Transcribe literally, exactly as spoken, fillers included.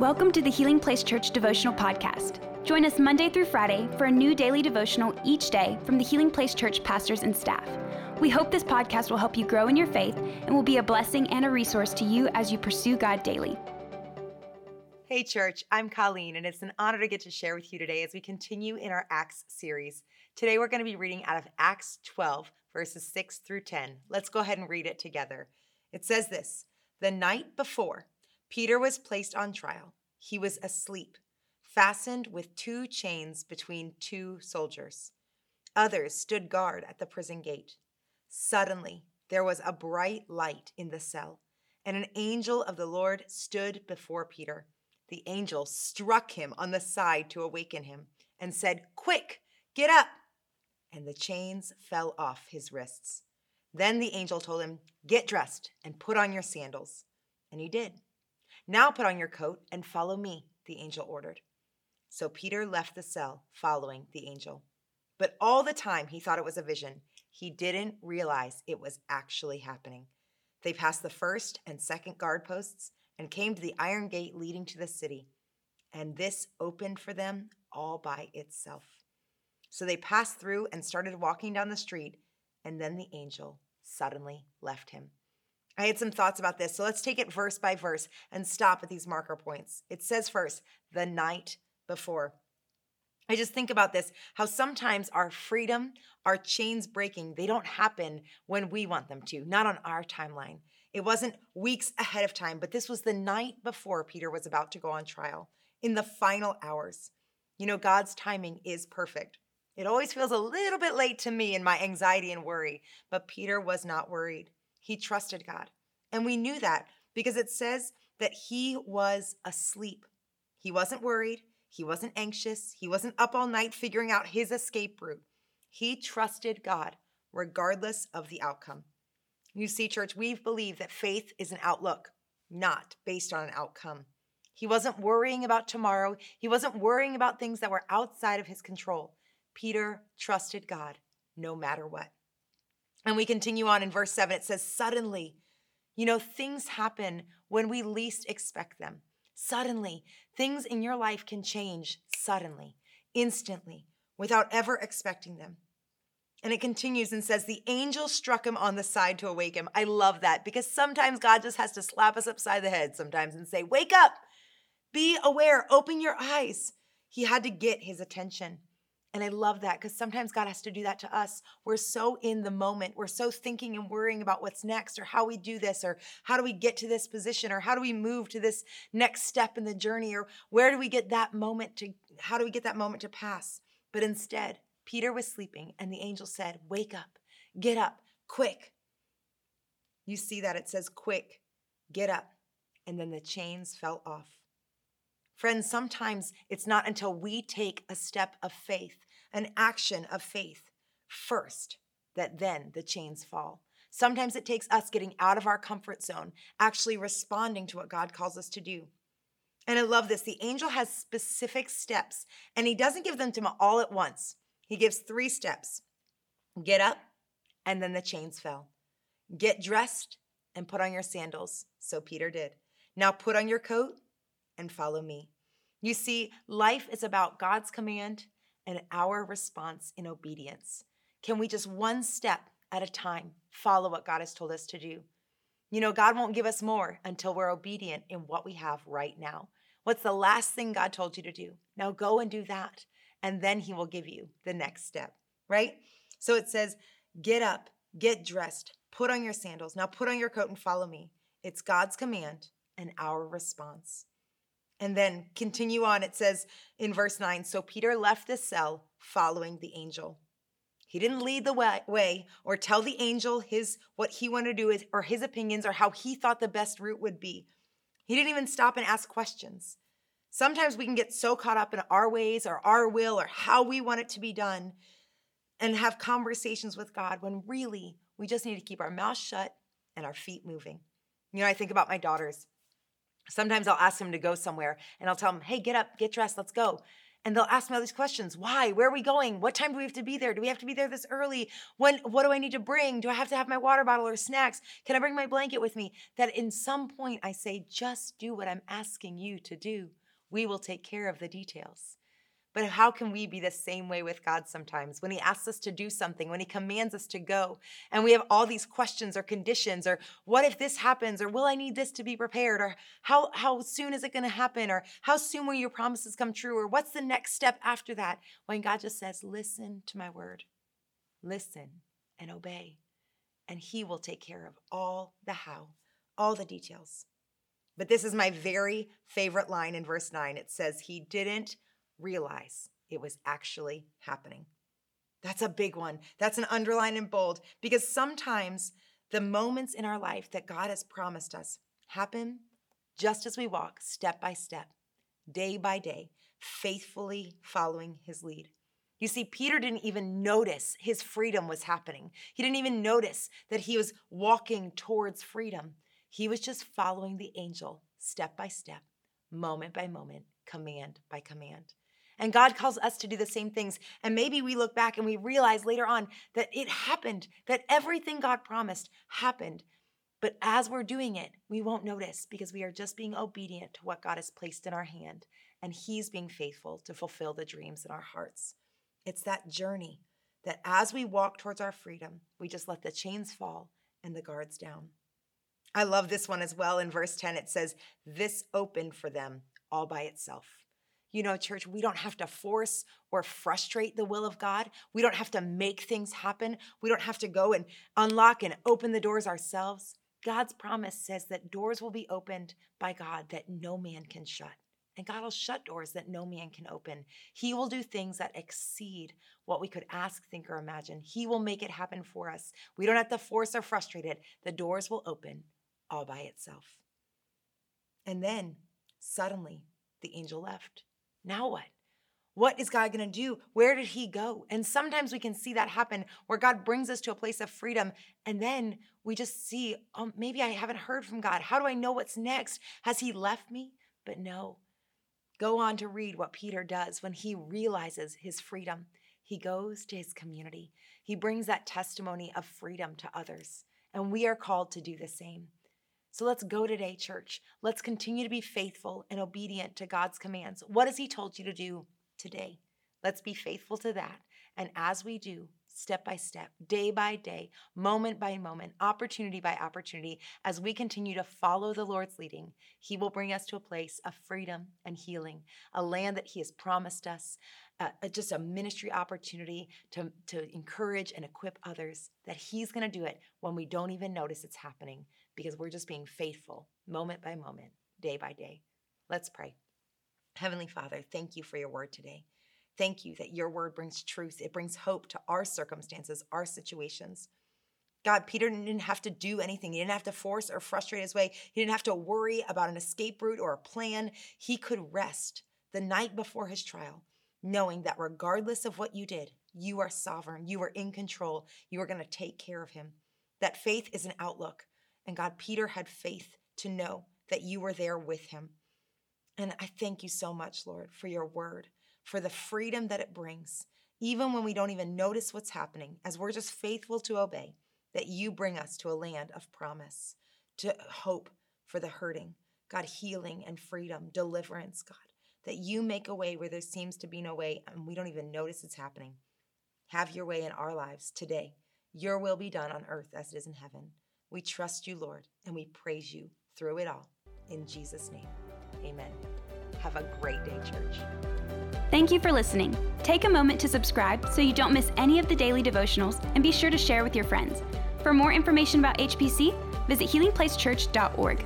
Welcome to the Healing Place Church Devotional Podcast. Join us Monday through Friday for a new daily devotional each day from the Healing Place Church pastors and staff. We hope this podcast will help you grow in your faith and will be a blessing and a resource to you as you pursue God daily. Hey church, I'm Colleen, and it's an honor to get to share with you today as we continue in our Acts series. Today we're going to be reading out of Acts twelve, verses six through ten. Let's go ahead and read it together. It says this: "The night before Peter was placed on trial, he was asleep, fastened with two chains between two soldiers. Others stood guard at the prison gate. Suddenly there was a bright light in the cell, and an angel of the Lord stood before Peter. The angel struck him on the side to awaken him and said, 'Quick, get up!' And the chains fell off his wrists. Then the angel told him, 'Get dressed and put on your sandals.' And he did. 'Now put on your coat and follow me,' the angel ordered. So Peter left the cell following the angel. But all the time he thought it was a vision. He didn't realize it was actually happening. They passed the first and second guard posts and came to the iron gate leading to the city, and this opened for them all by itself. So they passed through and started walking down the street, and then the angel suddenly left him." I had some thoughts about this, so let's take it verse by verse and stop at these marker points. It says first, the night before. I just think about this, how sometimes our freedom, our chains breaking, they don't happen when we want them to, not on our timeline. It wasn't weeks ahead of time, but this was the night before Peter was about to go on trial, in the final hours. You know, God's timing is perfect. It always feels a little bit late to me in my anxiety and worry, but Peter was not worried. He trusted God. And we knew that because it says that he was asleep. He wasn't worried. He wasn't anxious. He wasn't up all night figuring out his escape route. He trusted God regardless of the outcome. You see, church, we believe that faith is an outlook, not based on an outcome. He wasn't worrying about tomorrow. He wasn't worrying about things that were outside of his control. Peter trusted God no matter what. And we continue on in verse seven. It says, suddenly, you know, things happen when we least expect them. Suddenly, things in your life can change suddenly, instantly, without ever expecting them. And it continues and says, the angel struck him on the side to awake him. I love that, because sometimes God just has to slap us upside the head sometimes and say, wake up, be aware, open your eyes. He had to get his attention. And I love that, because sometimes God has to do that to us. We're so in the moment. We're so thinking and worrying about what's next, or how we do this, or how do we get to this position, or how do we move to this next step in the journey, or where do we get that moment to, how do we get that moment to pass? But instead, Peter was sleeping, and the angel said, wake up, get up, quick. You see that it says, quick, get up. And then the chains fell off. Friends, sometimes it's not until we take a step of faith, an action of faith first, that then the chains fall. Sometimes it takes us getting out of our comfort zone, actually responding to what God calls us to do. And I love this. The angel has specific steps, and he doesn't give them to him all at once. He gives three steps: get up, and then the chains fell; get dressed, and put on your sandals. So Peter did. Now put on your coat and follow me. You see, life is about God's command and our response in obedience. Can we just one step at a time follow what God has told us to do? You know, God won't give us more until we're obedient in what we have right now. What's the last thing God told you to do? Now go and do that, and then he will give you the next step, right? So it says, get up, get dressed, put on your sandals. Now put on your coat and follow me. It's God's command and our response. And then continue on, it says in verse nine, so Peter left the cell following the angel. He didn't lead the way or tell the angel his what he wanted to do is, or his opinions or how he thought the best route would be. He didn't even stop and ask questions. Sometimes we can get so caught up in our ways or our will or how we want it to be done and have conversations with God when really we just need to keep our mouth shut and our feet moving. You know, I think about my daughters. Sometimes I'll ask them to go somewhere and I'll tell them, hey, get up, get dressed, let's go. And they'll ask me all these questions. Why? Where are we going? What time do we have to be there? Do we have to be there this early? When? What do I need to bring? Do I have to have my water bottle or snacks? Can I bring my blanket with me? That in some point I say, just do what I'm asking you to do. We will take care of the details. But how can we be the same way with God sometimes? When he asks us to do something, when he commands us to go, and we have all these questions or conditions, or what if this happens, or will I need this to be prepared, or how, how soon is it going to happen, or how soon will your promises come true, or what's the next step after that? When God just says, listen to my word, listen and obey, and he will take care of all the how, all the details. But this is my very favorite line in verse nine. It says, he didn't realize it was actually happening. That's a big one. That's an underline in bold, because sometimes the moments in our life that God has promised us happen just as we walk step by step, day by day, faithfully following his lead. You see, Peter didn't even notice his freedom was happening. He didn't even notice that he was walking towards freedom. He was just following the angel step by step, moment by moment, command by command. And God calls us to do the same things. And maybe we look back and we realize later on that it happened, that everything God promised happened. But as we're doing it, we won't notice, because we are just being obedient to what God has placed in our hand. And he's being faithful to fulfill the dreams in our hearts. It's that journey that as we walk towards our freedom, we just let the chains fall and the guards down. I love this one as well. In verse ten, it says, this opened for them all by itself. You know, church, we don't have to force or frustrate the will of God. We don't have to make things happen. We don't have to go and unlock and open the doors ourselves. God's promise says that doors will be opened by God that no man can shut. And God will shut doors that no man can open. He will do things that exceed what we could ask, think, or imagine. He will make it happen for us. We don't have to force or frustrate it. The doors will open all by itself. And then suddenly, the angel left. Now what? What is God going to do? Where did he go? And sometimes we can see that happen, where God brings us to a place of freedom, and then we just see, oh, maybe I haven't heard from God. How do I know what's next? Has he left me? But no. Go on to read what Peter does when he realizes his freedom. He goes to his community. He brings that testimony of freedom to others, and we are called to do the same. So let's go today, church. Let's continue to be faithful and obedient to God's commands. What has he told you to do today? Let's be faithful to that. And as we do, step by step, day by day, moment by moment, opportunity by opportunity, as we continue to follow the Lord's leading, he will bring us to a place of freedom and healing, a land that he has promised us, uh, just a ministry opportunity to, to encourage and equip others, that he's going to do it when we don't even notice it's happening, because we're just being faithful moment by moment, day by day. Let's pray. Heavenly Father, thank you for your word today. Thank you that your word brings truth. It brings hope to our circumstances, our situations. God, Peter didn't have to do anything. He didn't have to force or frustrate his way. He didn't have to worry about an escape route or a plan. He could rest the night before his trial, knowing that regardless of what you did, you are sovereign. You are in control. You are going to take care of him. That faith is an outlook. And God, Peter had faith to know that you were there with him. And I thank you so much, Lord, for your word, for the freedom that it brings, even when we don't even notice what's happening, as we're just faithful to obey, that you bring us to a land of promise, to hope for the hurting, God, healing and freedom, deliverance, God, that you make a way where there seems to be no way and we don't even notice it's happening. Have your way in our lives today. Your will be done on earth as it is in heaven. We trust you, Lord, and we praise you through it all. In Jesus' name, amen. Have a great day, church. Thank you for listening. Take a moment to subscribe so you don't miss any of the daily devotionals, and be sure to share with your friends. For more information about H P C, visit healing place church dot org.